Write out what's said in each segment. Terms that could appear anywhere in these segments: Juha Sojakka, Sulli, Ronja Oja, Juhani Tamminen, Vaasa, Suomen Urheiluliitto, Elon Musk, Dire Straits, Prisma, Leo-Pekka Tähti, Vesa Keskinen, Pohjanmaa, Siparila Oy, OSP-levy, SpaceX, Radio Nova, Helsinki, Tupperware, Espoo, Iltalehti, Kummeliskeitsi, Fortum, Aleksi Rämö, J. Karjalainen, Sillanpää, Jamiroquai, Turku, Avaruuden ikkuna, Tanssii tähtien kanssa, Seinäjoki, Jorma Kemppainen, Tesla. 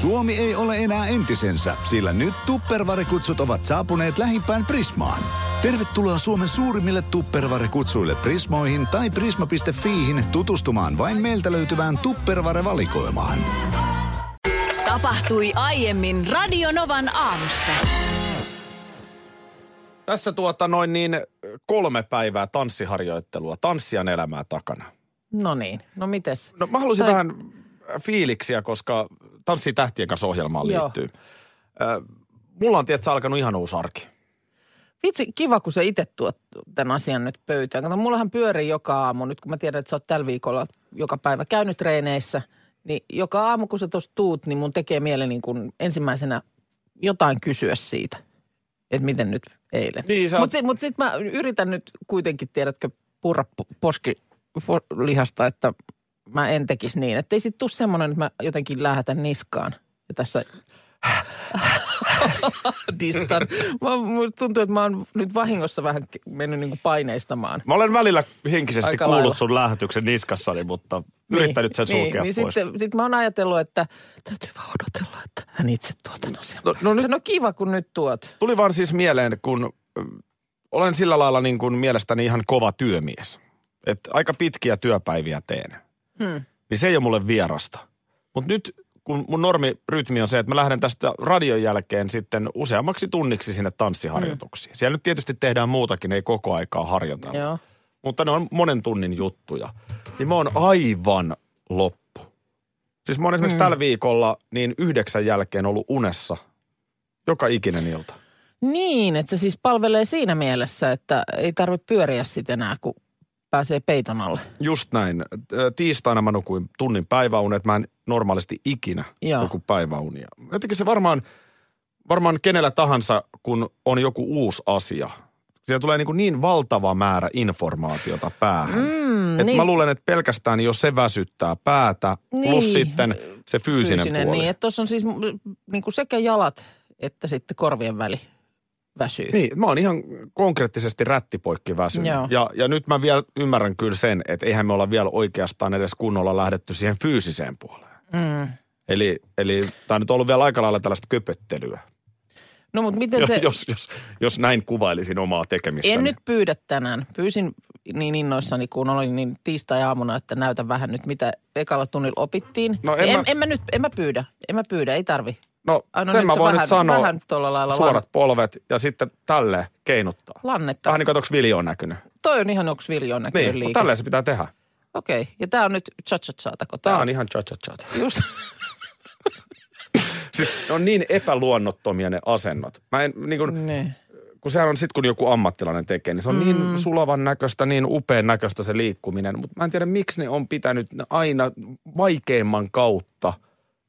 Suomi ei ole enää entisensä, sillä nyt Tupperware-kutsut ovat saapuneet lähimpään Prismaan. Tervetuloa Suomen suurimmille Tupperware-kutsuille Prismoihin tai prisma.fiihin tutustumaan vain meiltä löytyvään Tupperware-valikoimaan. Tapahtui aiemmin Radio Novan aamussa. Tässä 3 päivää tanssiharjoittelua, tanssian elämää takana. No niin, no mites? No mä halusin vähän fiiliksiä, koska Tanssii tähtien kanssa -ohjelmaan liittyy. Mulla on tietysti alkanut ihan uusi arki. Vitsi, kiva kun sä itse tuot tämän asian nyt pöytään. Kato, mullahan pyörii joka aamu nyt, kun mä tiedän, että sä oot tällä viikolla joka päivä käynyt treeneissä. Niin joka aamu, kun sä tuossa tuut, niin mun tekee mieli niin kun ensimmäisenä jotain kysyä siitä, että miten nyt eilen. Niin, Mutta sit mä yritän nyt kuitenkin, tiedätkö, purra poskilihasta, että mä en tekisi niin. Että ei sit tuu semmoinen, että mä jotenkin lähetän niskaan ja tässä distan. Musta tuntuu, että mä oon nyt vahingossa vähän mennyt niin kuin paineistamaan. Mä olen välillä henkisesti aika kuullut lailla sun lähetyksen niskassani, mutta yrittänyt sen sulkea pois. Sitten mä oon ajatellut, että täytyy vaan odotella, että hän itse tuo tämän asian. No kiva, kun nyt tuot. Tuli vaan siis mieleen, kun olen sillä lailla niin kuin mielestäni ihan kova työmies. Että aika pitkiä työpäiviä teen. Niin se ei ole mulle vierasta. Mutta nyt kun mun normirytmi on se, että mä lähden tästä radion jälkeen sitten useammaksi tunniksi sinne tanssiharjoituksiin. Siellä nyt tietysti tehdään muutakin, ei koko aikaa harjoitella. Joo. Mutta ne on monen tunnin juttuja. Niin mä oon aivan loppu. Siis mä oon esimerkiksi tällä viikolla niin 9 jälkeen ollut unessa joka ikinen ilta. Niin, että se siis palvelee siinä mielessä, että ei tarvitse pyöriä sit enää, kun pääsee peiton alle. Just näin. Tiistaina mä nukuin tunnin päiväunet. Mä en normaalisti ikinä nuku päiväunia. Jotenkin se varmaan kenellä tahansa, kun on joku uusi asia. Siellä tulee niin valtava määrä informaatiota päähän. Mä luulen, että pelkästään jo se väsyttää päätä, plus sitten se fyysinen puoli. Niin, että tuossa on siis niin kuin sekä jalat että sitten korvien väli väsyy. Niin, mä oon ihan konkreettisesti rättipoikki väsynyt. Ja nyt mä vielä ymmärrän kyllä sen, että eihän me olla vielä oikeastaan edes kunnolla lähdetty siihen fyysiseen puoleen. Eli tää nyt on ollut vielä aika lailla tällaista köpöttelyä. No, mutta miten se Jos näin kuvailisin omaa tekemistä. En nyt pyydä tänään. Pyysin niin innoissani, kun olin niin tiistai-aamuna, että näytän vähän nyt, mitä ekalla tunnilla opittiin. No, en mä pyydä, ei tarvi. No sen mä voin nyt sanoa, suorat polvet ja sitten tälleen keinuttaa. Lannetta. Vähän niin kuin, onko viljo näkynyt? Toi on ihan, onko viljo näkynyt liike. Niin, tälleen se pitää tehdä. Okei, ja tää on nyt cha-cha-cha-tako. Tää on ihan cha-cha-cha-ta. Just. Siis ne on niin epäluonnottomia ne asennot. Mä en niin kuin, kun sehän on sit kun joku ammattilainen tekee, niin se on niin sulavan näköistä, niin upean näköistä se liikkuminen. Mutta mä en tiedä, miksi ne on pitänyt aina vaikeimman kautta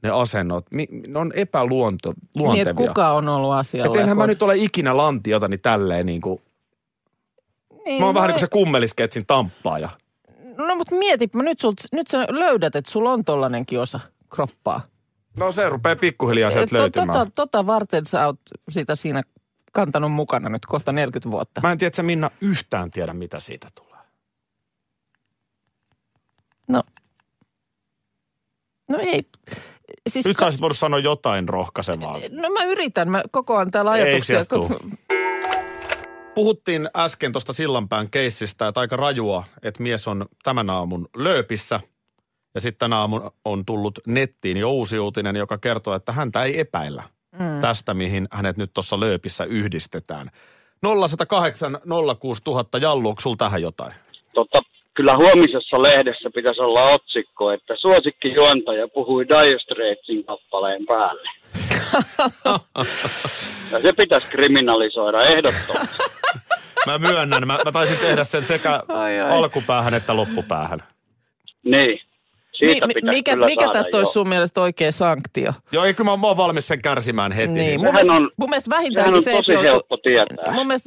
ne asennot. Ne on epäluontevia. Niin, että kuka on ollut asialla. Että enhän mä nyt ole ikinä lantiotani tälleen niin kuin. Niin, mä oon vähän niin kuin se Kummeliskeitsin tamppaaja. No, mutta mietipä nyt sä löydät, että sulla on tollanenkin osa kroppaa. No, se rupeaa pikkuhiljaa sieltä löytymään. Tota varten sä oot sitä siinä kantanut mukana nyt kohta 40 vuotta. Mä en tiedä, että sä, Minna, yhtään tiedä, mitä siitä tulee. No ei. Siis nyt sä olisit voinut sanoa jotain rohkaisevaa. No, mä yritän. Mä kokoan täällä ajatuksia. Puhuttiin äsken tuosta Sillanpään keissistä, että aika rajua, että mies on tämän aamun lööpissä. Ja sitten tänä aamun on tullut nettiin jo uusi uutinen, joka kertoo, että häntä ei epäillä tästä, mihin hänet nyt tuossa lööpissä yhdistetään. 0806000 Jallu, onko sulla tähän jotain? Kyllä huomisessa lehdessä pitäisi olla otsikko, että suosikkijuontaja puhui Dire Straitsin kappaleen päälle. Ja se pitäisi kriminalisoida ehdottomasti. Mä myönnän. Mä taisin tehdä sen sekä alkupäähän että loppupäähän. Niin. Mikä tästä olisi sun mielestä oikea sanktio? Joo, ei, kyllä mä oon valmis sen kärsimään heti. Niin. Mun mielestä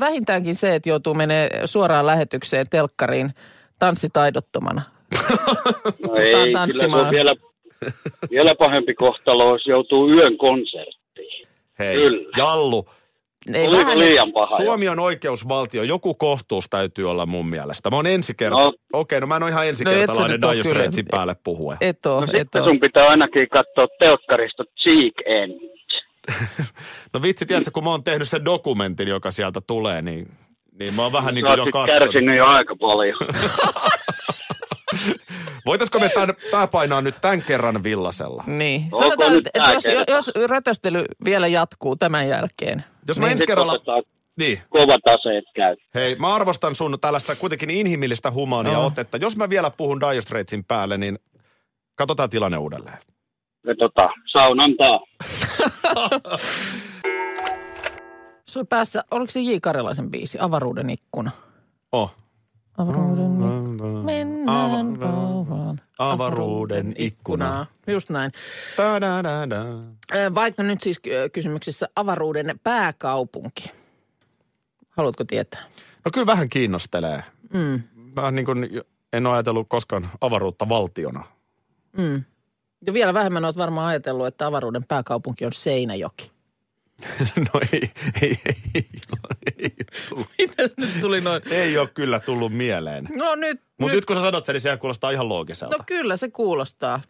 vähintäänkin se, että joutuu menee suoraan lähetykseen telkkariin tanssitaidottomana. No ei, kyllä se on vielä pahempi kohtalo, jos joutuu yön konserttiin. Hei, kyllä. Jallu, Liian paha. Suomi on oikeusvaltio. Joku kohtuus täytyy olla mun mielestä. Mä oon ensikertalainen. No. Okei, no mä en ole ihan ensikertalainen Dire Straitsin päälle puhuen. Sitten sun pitää ainakin katsoa telkkarista Cheek End. No vitsi, tiedätkö, kun mä oon tehnyt sen dokumentin, joka sieltä tulee, niin mä oon vähän niin kuin jo katsonut. Kärsinyt jo aika paljon. Voitaisko me pääpainaa nyt tämän kerran villasella? Niin. Sanotaan, että jos rötöstely vielä jatkuu tämän jälkeen. Jos mä ensi kerralla... Niin. Kovat aseet käy. Hei, mä arvostan sun tällaista kuitenkin inhimillistä humaania otetta. Jos mä vielä puhun Dire Straitsin päälle, niin katsotaan tilanne uudelleen. Saunantaa. Sun päässä, oliko se J. Karjalaisen biisi, Avaruuden ikkuna? Avaruuden ikkuna. Mennään vaan. Avaruuden ikkuna. Just näin. Vaikka nyt siis kysymyksessä avaruuden pääkaupunki. Haluatko tietää? No kyllä vähän kiinnostelee. Mä niin kuin en ole ajatellut koskaan avaruutta valtiona. Ja vielä vähemmän olet varmaan ajatellut, että avaruuden pääkaupunki on Seinäjoki. No ei tullut. Mitäs nyt tuli noin? Ei ole kyllä tullut mieleen. No nyt. Mutta nyt kun sä sanot sen, niin sehän kuulostaa ihan loogiselta. No kyllä se kuulostaa.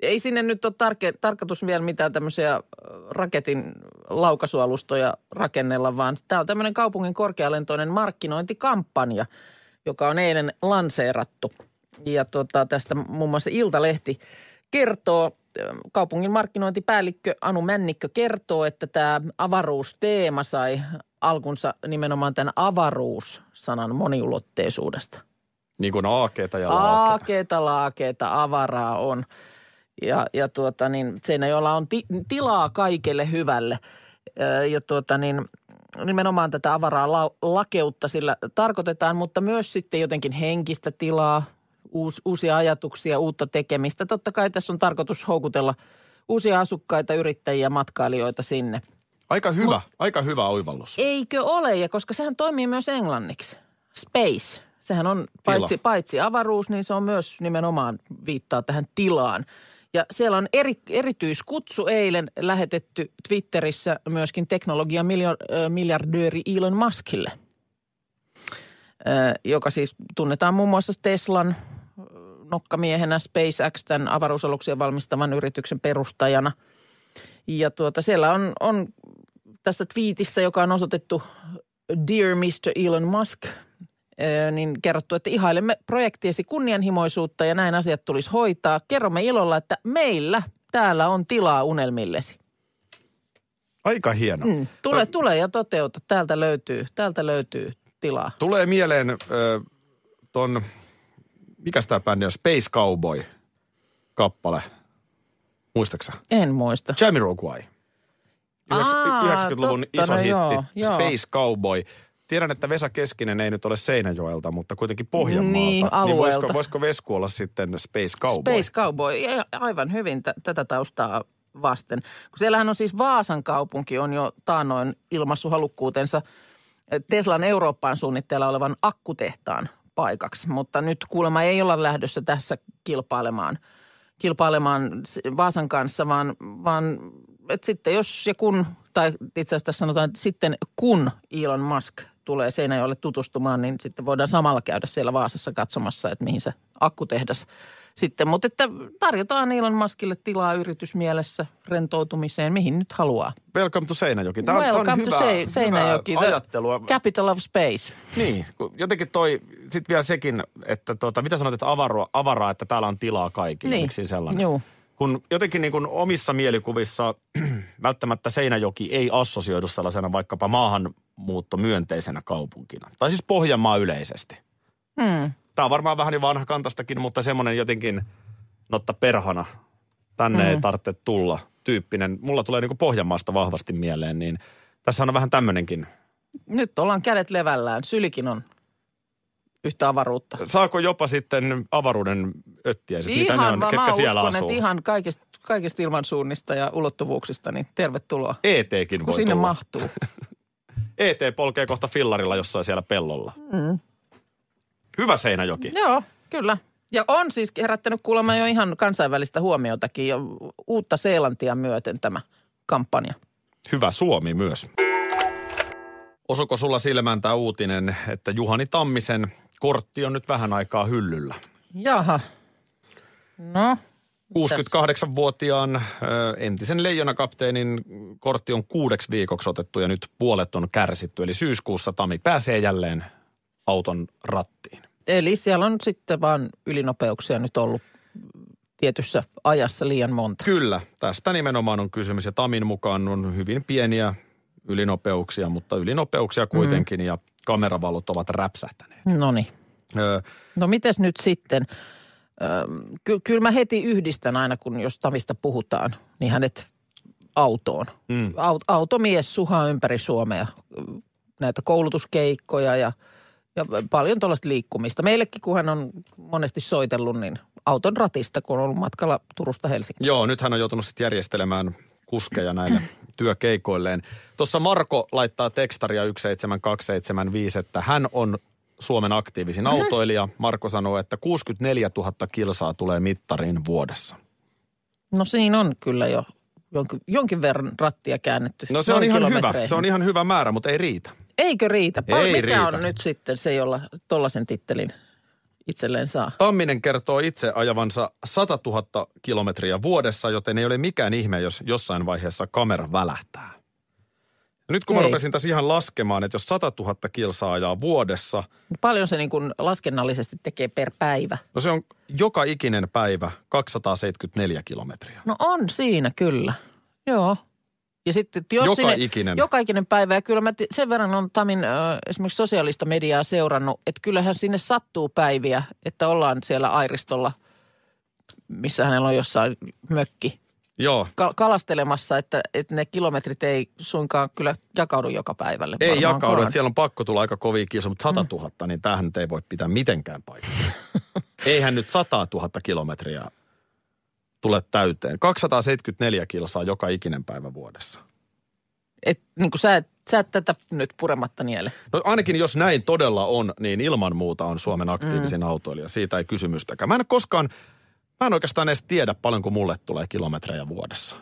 Ei sinne nyt ole tarkoitus vielä mitään tämmöisiä raketin laukaisualustoja rakennella, vaan tämä on tämmöinen kaupungin korkealentoinen markkinointikampanja, joka on eilen lanseerattu. Ja tästä muun muassa Iltalehti kertoo, kaupungin markkinointipäällikkö Anu Männikkö kertoo, että tämä avaruusteema sai alkunsa nimenomaan tämän avaruus-sanan moniulotteisuudesta. Niin kuin aakeeta ja laakeeta. Aakeeta, laakeeta, avaraa on. Ja Seinäjoella on tilaa kaikelle hyvälle. Ja nimenomaan tätä avaraa lakeutta sillä tarkoitetaan, mutta myös sitten jotenkin henkistä tilaa. Uusia ajatuksia, uutta tekemistä. Totta kai tässä on tarkoitus houkutella uusia asukkaita, yrittäjiä, matkailijoita sinne. Aika hyvä oivallus. Eikö ole? Ja koska sehän toimii myös englanniksi. Space. Sehän on paitsi avaruus, niin se on myös nimenomaan viittaa tähän tilaan. Ja siellä on erityiskutsu eilen lähetetty Twitterissä myöskin teknologiamiljardööri Elon Muskille, joka siis tunnetaan muun muassa Teslan nokkamiehenä, SpaceX, tämän avaruusaluksien valmistavan yrityksen perustajana. Ja siellä on tässä twiitissä, joka on osoitettu Dear Mr. Elon Musk, niin kerrottu, että ihailemme projektiesi kunnianhimoisuutta ja näin asiat tulisi hoitaa. Kerromme ilolla, että meillä täällä on tilaa unelmillesi. Aika hieno. Tule ja toteuta. Täältä löytyy tilaa. Tulee mieleen mikäs tämä bändi on? Space Cowboy-kappale. Muistaksä? En muista. Jamiroquai. 90-luvun iso hitti. Joo. Space Cowboy. Tiedän, että Vesa Keskinen ei nyt ole Seinäjoelta, mutta kuitenkin Pohjanmaalta. Niin, alueelta. Niin voisiko Vesku olla sitten Space Cowboy? Space Cowboy. Aivan hyvin tätä taustaa vasten. Kun siellähän on siis Vaasan kaupunki, on jo taannoin ilmaissut halukkuutensa Teslan Eurooppaan suunnitteilla olevan akkutehtaan paikaksi, mutta nyt kuulemma ei olla lähdössä tässä kilpailemaan Vaasan kanssa, vaan että sitten jos ja kun, tai itse asiassa sanotaan, että sitten kun Elon Musk tulee Seinäjoelle tutustumaan, niin sitten voidaan samalla käydä siellä Vaasassa katsomassa, että mihin se akkutehdas sitten. Mutta että tarjotaan Elon Muskille tilaa yritysmielessä rentoutumiseen, mihin nyt haluaa. Welcome to Seinäjoki. Tämä on hyvä ajattelua. Capital of space. Niin, jotenkin sitten vielä sekin, että mitä sanot, että avaraa, että täällä on tilaa kaikille. Niin. Miksi sellainen? Juu. Kun jotenkin niin kuin omissa mielikuvissa välttämättä Seinäjoki ei assosioidu sellaisena vaikkapa maahanmuuttomyönteisenä kaupunkina. Tai siis Pohjanmaa yleisesti. Tämä on varmaan vähän niin vanhakantastakin, mutta semmoinen jotenkin notta perhana. Tänne ei tarvitse tulla tyyppinen. Mulla tulee niin kuin Pohjanmaasta vahvasti mieleen, niin tässä on vähän tämmöinenkin. Nyt ollaan kädet levällään. Sylikin on yhtä avaruutta. Saako jopa sitten avaruuden öttiäiset? Ihan, mitä ne on, ketkä siellä uskon, asuu? Ihan kaikista ilmansuunnista ja ulottuvuuksista, niin tervetuloa. ETkin voi sinne tulla. Mahtuu. ET polkee kohta fillarilla jossain siellä pellolla. Hyvä Seinäjoki. Joo, kyllä. Ja on siis herättänyt kuulemma jo ihan kansainvälistä huomiotakin ja Uutta-Seelantia myöten tämä kampanja. Hyvä Suomi myös. Osuko sulla silmään tämä uutinen, että Juhani Tammisen kortti on nyt vähän aikaa hyllyllä? Jaha. No. 68-vuotiaan entisen leijonakapteenin kortti on 6 viikoksi otettu ja nyt puolet on kärsitty. Eli syyskuussa Tami pääsee jälleen auton rattiin. Eli siellä on sitten vaan ylinopeuksia nyt ollut tietyssä ajassa liian monta. Kyllä, tästä nimenomaan on kysymys ja Tamin mukaan on hyvin pieniä ylinopeuksia, mutta ylinopeuksia kuitenkin ja kameravalot ovat räpsähtäneet. Noniin. No mites nyt sitten? Kyllä mä heti yhdistän aina, kun jos Tamista puhutaan, niin hänet autoon. Mm. Automies suhaa ympäri Suomea, näitä koulutuskeikkoja ja paljon tuollaista liikkumista. Meillekin, kun hän on monesti soitellut, niin auton ratista, kun on ollut matkalla Turusta Helsinkiin. Joo, nyt hän on joutunut sitten järjestelemään kuskeja näille työkeikoilleen. Tuossa Marko laittaa tekstaria 17275, että hän on Suomen aktiivisin autoilija. Marko sanoo, että 64 000 kilsaa tulee mittariin vuodessa. No siinä on kyllä jo jonkin verran rattia käännetty. No se on ihan hyvä. Se on ihan hyvä määrä, mutta ei riitä. Eikö riitä? On nyt sitten se, jolla tollaisen tittelin itselleen saa? Tamminen kertoo itse ajavansa 100 000 kilometriä vuodessa, joten ei ole mikään ihme, jos jossain vaiheessa kamera välähtää. Nyt kun mä rupesin tässä ihan laskemaan, että jos 100 000 kilsaa ajaa vuodessa. Paljon se niin kuin laskennallisesti tekee per päivä? No se on joka ikinen päivä 274 kilometriä. No on siinä kyllä, joo. Ja sitten, jos joka ikinen päivä. Ja kyllä mä sen verran on Tamin esimerkiksi sosiaalista mediaa seurannut, että kyllähän sinne sattuu päiviä, että ollaan siellä airistolla, missä hänellä on jossain mökki. Joo. Kalastelemassa, että ne kilometrit ei suinkaan kyllä jakaudu joka päivälle. Ei jakaudu, että siellä on pakko tulla aika kovia kilsoja, mutta 100 000, niin tämähän nyt ei voi pitää mitenkään paikkaa. Eihän nyt 100 000 kilometriä tule täyteen. 274 kilsaa joka ikinen päivä vuodessa. Et niin kuin sä et tätä nyt purematta niele. No ainakin jos näin todella on, niin ilman muuta on Suomen aktiivisin autoilija. Siitä ei kysymystäkään. Mä en oikeastaan edes tiedä, paljonko mulle tulee kilometrejä vuodessa.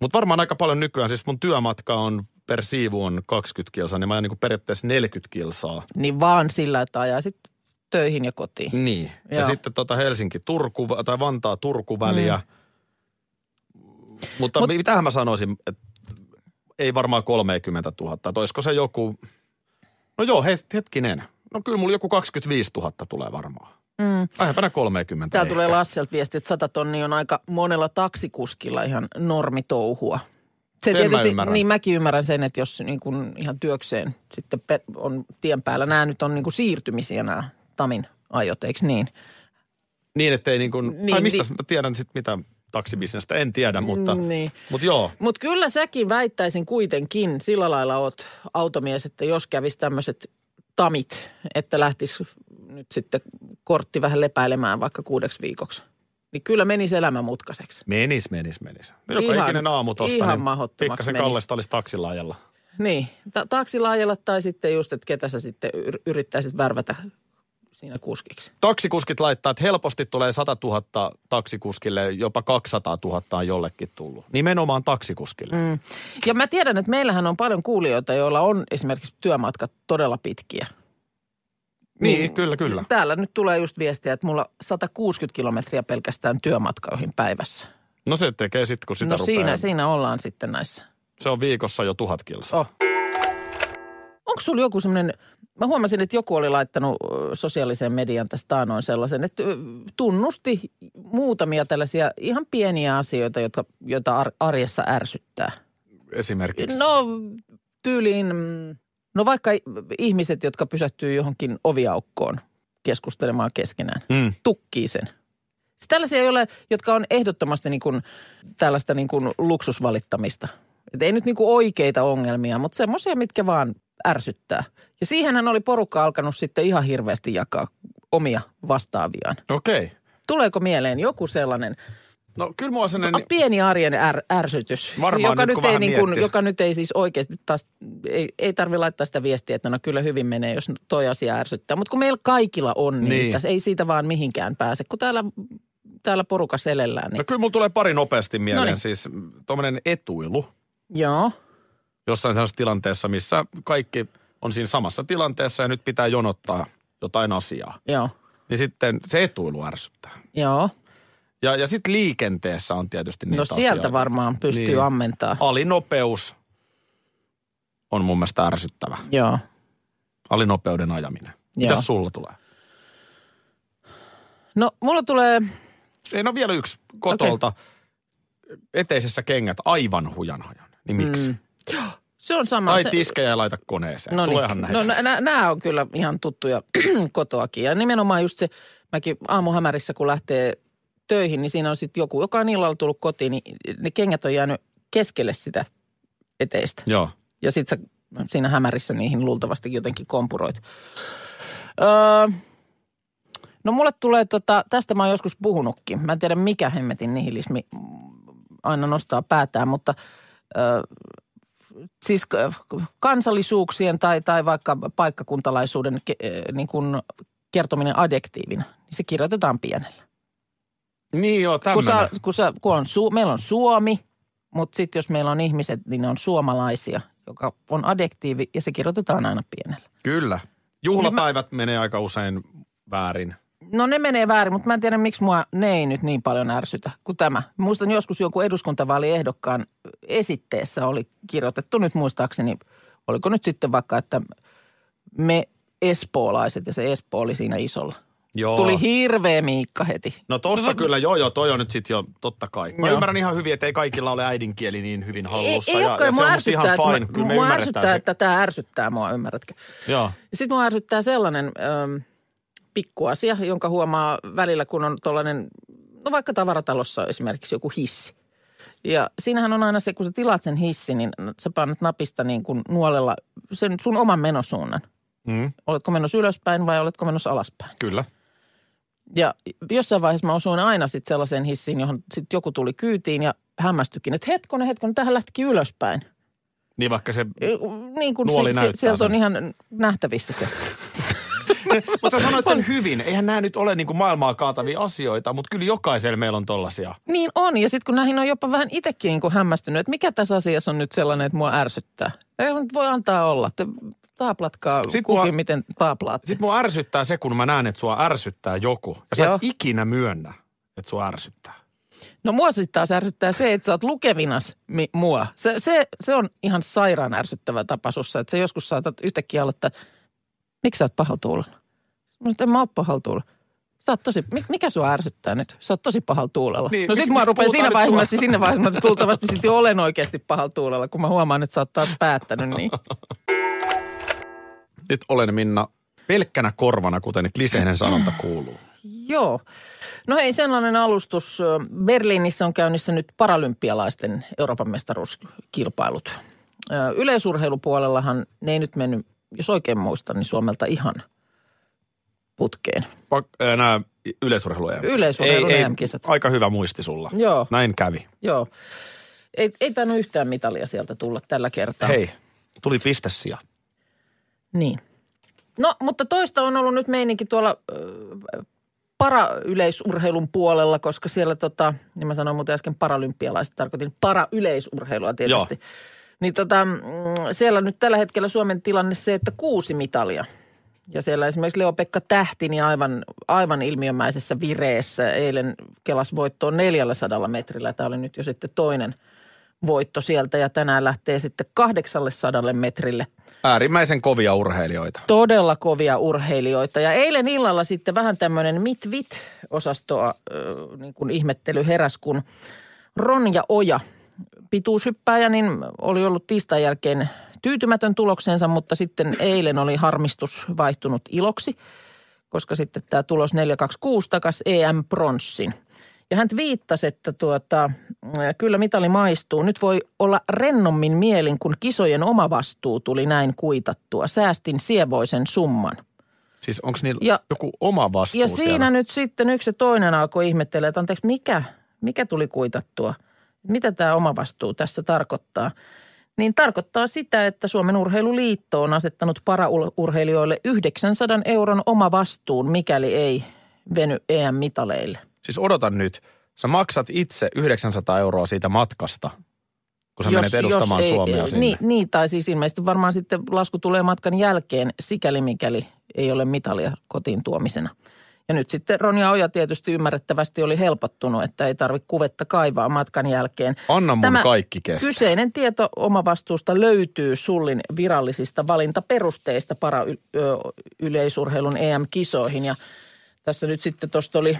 Mutta varmaan aika paljon nykyään. Siis mun työmatka on per siivu on 20 kilsaa, niin mä en niin kuin periaatteessa 40 kilsaa. Niin vaan sillä, että ajaisit töihin ja kotiin. Niin. Joo. Ja sitten Helsinki-Turku tai Vantaa-Turku-väliä. Mutta mitähän mä sanoisin, että ei varmaan 30 000. Olisiko se joku, no joo, hetkinen. No kyllä mulla joku 25 000 tulee varmaan. Aiempana 30. Täällä tulee Lasselta viesti, että 100 tonnia on aika monella taksikuskilla ihan normitouhua. Sen tietysti, mäkin ymmärrän sen, että jos niin kuin ihan työkseen sitten on tien päällä. Nämä nyt on niin kuin siirtymisiä nämä Tamin ajot, eikö niin? Niin, ettei niin kuin, niin, tai mistä tiedän sitten mitä taksibisnestä, en tiedä, mutta, niin. Mutta joo. Mutta kyllä säkin väittäisin kuitenkin, sillä lailla oot automies, että jos kävisi tämmöiset tamit, että lähtisi nyt sitten kortti vähän lepäilemään vaikka 6 viikoksi. Niin kyllä menisi elämä mutkaiseksi. Menis. Joka ikinen aamu tosta, ihan niin pikkasen kallesta olisi taksilla ajalla. Niin, taksilla ajalla tai sitten just, että ketä sä sitten yrittäisit värvätä siinä kuskiksi. Taksikuskit laittaa, että helposti tulee 100 000 taksikuskille, jopa 200 000 on jollekin tullut. Nimenomaan taksikuskille. Ja mä tiedän, että meillähän on paljon kuulijoita, joilla on esimerkiksi työmatkat todella pitkiä. Niin, kyllä. Täällä nyt tulee just viestiä, että mulla 160 kilometriä pelkästään työmatkoihin päivässä. No se tekee sitten, kun sitä rupeaa. No siinä ollaan sitten näissä. Se on viikossa jo 1000 kilsaa. Oh. Onko sulla joku semmoinen, mä huomasin, että joku oli laittanut sosiaaliseen median tästä taanoin sellaisen, että tunnusti muutamia tällaisia ihan pieniä asioita, joita arjessa ärsyttää. Esimerkiksi? No tyyliin. No vaikka ihmiset, jotka pysähtyy johonkin oviaukkoon keskustelemaan keskenään, tukkii sen. Siis tällaisia, jotka on ehdottomasti niin kuin tällaista niin kuin luksusvalittamista. Et ei nyt niin kuin oikeita ongelmia, mutta semmoisia, mitkä vaan ärsyttää. Ja siihenhän oli porukka alkanut sitten ihan hirveästi jakaa omia vastaaviaan. Okei. Tuleeko mieleen joku sellainen? No kyllä mua sellainen pieni arjen ärsytys, joka nyt ei siis oikeasti taas, ei tarvitse laittaa sitä viestiä, että no kyllä hyvin menee, jos toi asia ärsyttää. Mutta kun meillä kaikilla on niitä, ei siitä vaan mihinkään pääse, kun täällä porukas elellään. Niin. No kyllä mulla tulee pari nopeasti mieleen, siis tuommoinen etuilu. Joo. jossain sellaisessa tilanteessa, missä kaikki on siinä samassa tilanteessa ja nyt pitää jonottaa jotain asiaa. Joo. Niin sitten se etuilu ärsyttää. Joo. Ja sitten liikenteessä on tietysti niitä asioita. No sieltä varmaan pystyy niin ammentamaan. Alinopeus on mun mielestä ärsyttävä. Joo. Alinopeuden ajaminen. Joo. Mitäs sulla tulee? No mulla tulee... Ei, no vielä yksi kotolta. Okay. Eteisessä kengät aivan hujanhajan. Niin miksi? Mm. Se on sama. Tai tiskejä ja laita koneeseen. No tuleehan niin näitä. No nämä on kyllä ihan tuttuja kotoakin. Ja nimenomaan just se, mäkin aamuhämärissä kun lähtee töihin, niin siinä on sitten joku, joka on illalla tullut kotiin, niin ne kengät on jäänyt keskelle sitä eteistä. Joo. Ja sitten sä siinä hämärissä niihin luultavasti jotenkin kompuroit. No mulle tulee tästä mä oon joskus puhunutkin. Mä en tiedä mikä hemmetin nihilismi aina nostaa päätään, mutta siis kansallisuuksien tai vaikka paikkakuntalaisuuden niin kun kertominen adjektiivina, niin se kirjoitetaan pienellä. Niin joo, tämmöinen. Meillä on Suomi, mutta sitten jos meillä on ihmiset, niin ne on suomalaisia, joka on adjektiivi ja se kirjoitetaan aina pienellä. Kyllä. Juhlapäivät menee aika usein väärin. No ne menee väärin, mutta mä en tiedä, miksi mua ne ei nyt niin paljon ärsytä kuin tämä. Muistan joskus joku eduskuntavaaliehdokkaan esitteessä oli kirjoitettu nyt muistaakseni, oliko nyt sitten vaikka, että me espoolaiset ja se Espoo oli siinä isolla. Joo. Tuli hirveä miikka heti. No tossa kyllä, joo, toi on nyt sitten jo totta kai. Mä ymmärrän ihan hyvin, että ei kaikilla ole äidinkieli niin hyvin hallussa. Ei, ja se on musta ihan fine. Kyllä me ymmärretään se. Mua ärsyttää, että tämä ärsyttää mua, ymmärrätkö? Joo. Sitten mua ärsyttää sellainen pikkuasia, jonka huomaa välillä, kun on tollainen, no vaikka tavaratalossa esimerkiksi joku hissi. Ja siinähän on aina se, kun sä tilaat sen hissin, niin sä painat napista niin kuin nuolella sen sun oman menosuunnan. Mm. Oletko menossa ylöspäin vai oletko menossa alaspäin? Kyllä. Ja jossain vaiheessa mä osuin aina sitten sellaiseen hissiin, johon sitten joku tuli kyytiin ja hämmästykin, että hetkonen, tähän lähtikin ylöspäin. Niin vaikka se niin kun nuoli näyttää. Sieltä on ihan nähtävissä se. Mutta sä sanoit sen hyvin. Eihän nämä nyt ole niin kuin maailmaa kaatavia asioita, mutta kyllä jokaisella meillä on tollaisia. Niin on, ja sitten kun näihin on jopa vähän itsekin niin kuin hämmästynyt, että mikä tässä asiassa on nyt sellainen, että mua ärsyttää. Ei nyt voi antaa olla, että taaplatkaa kukin, miten taaplaatte. Sitten mua ärsyttää se, kun mä näen, että sua ärsyttää joku, ja sä et ikinä myönnä, että sua ärsyttää. No mua sitten taas ärsyttää se, että sä oot lukevinas mua. Se on ihan sairaan ärsyttävä tapa sussa, että sä joskus saatat yhtäkkiä aloittaa, miksi sä oot pahalla tuulella? En mä oo pahalla tuulella. Mikä sua ärsyttää nyt? Sä oot tosi pahalla tuulella. Niin, no sit mä rupean sinne vaiheessa, että tultavasti sit jo olen oikeasti pahalla tuulella, kun mä huomaan, että sä oot taas päättänyt niin. Nyt olen, Minna, pelkkänä korvana, kuten kliseinen sanonta kuuluu. Joo. No hei, sellainen alustus. Berliinissä on käynnissä nyt paralympialaisten Euroopan mestaruuskilpailut. Yleisurheilupuolellahan ne ei nyt mennyt, jos oikein muistan, niin Suomelta ihan putkeen. Nämä yleisurheilu EM-kisat. Aika hyvä muisti sulla. Joo. Näin kävi. Joo. Ei tainnut yhtään mitalia sieltä tulla tällä kertaa. Hei, tuli pistesija. Niin. No, mutta toista on ollut nyt meininki tuolla parayleisurheilun puolella, koska siellä niin mä sanoin muuten äsken paralympialaiset, tarkoitin parayleisurheilua tietysti. Joo. Niin siellä nyt tällä hetkellä Suomen tilanne se, että 6 mitalia. Ja siellä esimerkiksi Leo-Pekka Tähti, niin aivan ilmiömäisessä vireessä. Eilen kelasi voittoon 400 metrillä. Tämä oli nyt jo sitten toinen voitto sieltä ja tänään lähtee sitten 800 metrille. Äärimmäisen kovia urheilijoita. Todella kovia urheilijoita. Ja eilen illalla sitten vähän tämmöinen mit-vit-osastoa niin kuin ihmettely heräsi, kun Ronja Oja, pituushyppääjä, niin oli ollut tiistain jälkeen tyytymätön tuloksensa, mutta sitten eilen oli harmistus vaihtunut iloksi, koska sitten tämä tulos 4.26 takas EM-pronssin. Ja hän twiittasi, että kyllä mitali maistuu. Nyt voi olla rennommin mielin, kun kisojen oma vastuu tuli näin kuitattua. Säästin sievoisen summan. Siis onko niillä joku oma vastuu ja siellä? Ja siinä nyt sitten yksi ja toinen alkoi ihmettelemään, että anteeksi, mikä tuli kuitattua? Mitä tämä oma vastuu tässä tarkoittaa? Niin tarkoittaa sitä, että Suomen Urheiluliitto on asettanut paraurheilijoille 900 euron oma vastuun, mikäli ei veny EM-mitaleille. Siis odotan nyt, sä maksat itse 900 euroa siitä matkasta kun sä menet edustamaan Suomea sinne. Niin, tai siis ilmeisesti varmaan sitten lasku tulee matkan jälkeen, sikäli mikäli ei ole mitalia kotiin tuomisena. Ja nyt sitten Ronja Oja tietysti ymmärrettävästi oli helpottunut, että ei tarvitse kuvetta kaivaa matkan jälkeen. Anna mun tämä kaikki kestää. Kyseinen tieto omavastuusta löytyy Sullin virallisista valintaperusteista parayleisurheilun EM-kisoihin. Ja tässä nyt sitten tuosta oli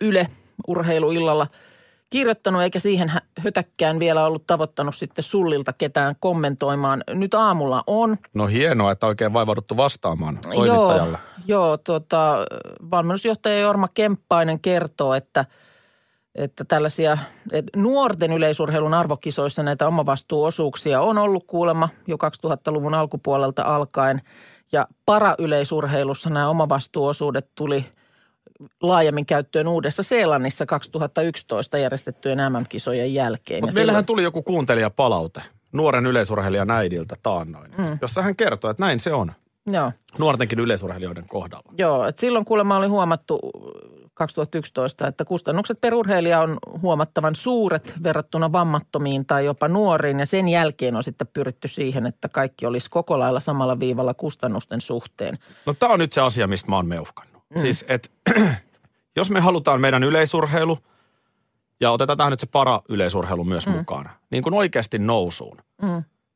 Yle urheiluillalla kirjoittanut, eikä siihen hötäkkään vielä ollut tavoittanut sitten Sullilta ketään kommentoimaan. Nyt aamulla on. No hienoa, että oikein vaivauduttu vastaamaan toimittajalle. Joo, valmennusjohtaja Jorma Kemppainen kertoo, että tällaisia että nuorten yleisurheilun arvokisoissa näitä omavastuuosuuksia on ollut kuulemma jo 2000-luvun alkupuolelta alkaen. Ja parayleisurheilussa nämä omavastuuosuudet tuli laajemmin käyttöön Uudessa-Seelannissa 2011 järjestettyjen MM-kisojen jälkeen. Mutta meillähän tuli joku kuuntelijapalaute nuoren yleisurheilijan äidiltä taannoin, jossa hän kertoi, että näin se on. Joo. Nuortenkin yleisurheilijoiden kohdalla. Joo, että silloin kuulemma oli huomattu 2011, että kustannukset per urheilija on huomattavan suuret verrattuna vammattomiin tai jopa nuoriin. Ja sen jälkeen on sitten pyritty siihen, että kaikki olisi koko lailla samalla viivalla kustannusten suhteen. No tämä on nyt se asia, mistä mä oon meuhkannut. Siis, että jos me halutaan meidän yleisurheilu, ja otetaan tähän nyt se para-yleisurheilu myös mukaan, niin kuin oikeasti nousuun.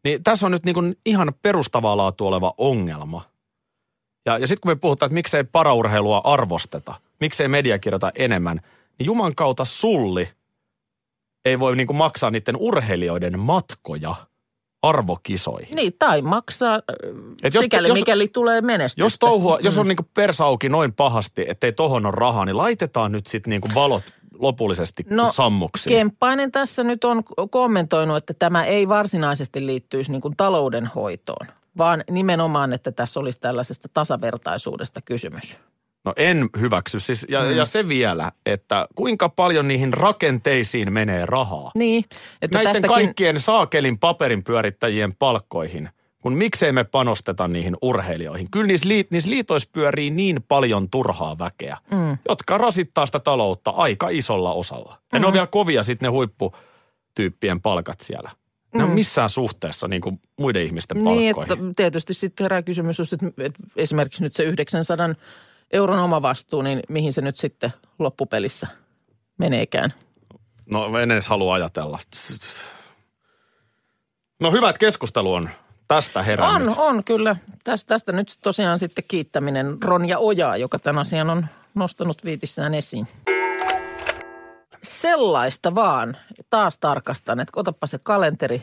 Niin tässä on nyt niin kuin ihan perustavaa laatua oleva ongelma. Ja sitten kun me puhutaan, että miksei paraurheilua arvosteta, miksei media kirjoita enemmän, niin juman kautta Sulli ei voi niin kuin maksaa niiden urheilijoiden matkoja arvokisoihin. Niin, tai maksaa sikäli mikäli tulee menestystä. Jos on niin kuin persa auki noin pahasti, ettei tohon ole rahaa, niin laitetaan nyt sitten niin kuin valot lopullisesti sammuksiin. Kemppainen tässä nyt on kommentoinut, että tämä ei varsinaisesti liittyisi niin kuin taloudenhoitoon, vaan nimenomaan, että tässä olisi tällaisesta tasavertaisuudesta kysymys. No en hyväksy. Siis, ja se vielä, että kuinka paljon niihin rakenteisiin menee rahaa. Niin. Että näiden kaikkien saakelin paperin pyörittäjien palkkoihin, kun miksei me panosteta niihin urheilijoihin. Kyllä niissä liitoissa pyörii niin paljon turhaa väkeä, jotka rasittaa sitä taloutta aika isolla osalla. Ja ne on vielä kovia sitten ne huipputyyppien palkat siellä. Ne on missään suhteessa niin kuin muiden ihmisten palkkoihin. Niin, että tietysti sitten herää kysymys, että esimerkiksi nyt se 900 euron omavastuu, niin mihin se nyt sitten loppupelissä meneekään? No en edes halua ajatella. No hyvä, että keskustelu on tästä herännyt. On kyllä. Tästä nyt tosiaan sitten kiittäminen Ronja Ojaa, joka tämän asian on nostanut viitissään esiin. Sellaista vaan. Taas tarkastan, että otapa se kalenteri.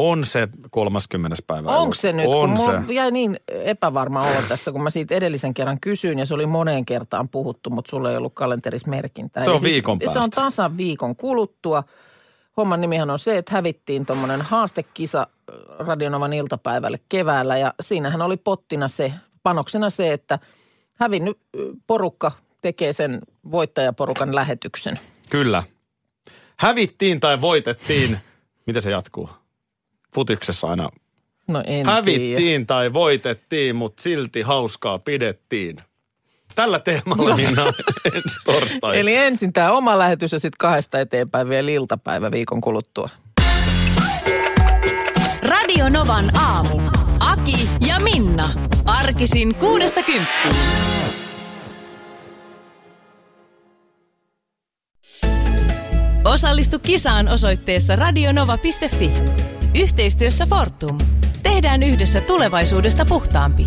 On se 30. päivä. Onko se nyt? Kun jäi niin epävarma olo tässä, kun mä siitä edellisen kerran kysyin ja se oli moneen kertaan puhuttu, mutta sulla ei ollut kalenterissa merkintää. Se on viikon päästä. Se on tasan viikon kuluttua. Homman nimihan on se, että hävittiin tuommoinen haastekisa Radio Novan iltapäivälle keväällä ja siinähän oli panoksena se, että hävinnyt porukka tekee sen voittajaporukan lähetyksen. Kyllä. Hävittiin tai voitettiin. Miten se jatkuu? Futiksessa aina hävittiin tai voitettiin, mutta silti hauskaa pidettiin. Tällä teemalla minä ensi torstai. Eli ensin tämä oma lähetys ja sitten 2 eteenpäin vielä iltapäivä viikon kuluttua. Radio Novan aamu. Aki ja Minna. Arkisin 6–10. Osallistu kisaan osoitteessa radionova.fi. Yhteistyössä Fortum. Tehdään yhdessä tulevaisuudesta puhtaampi.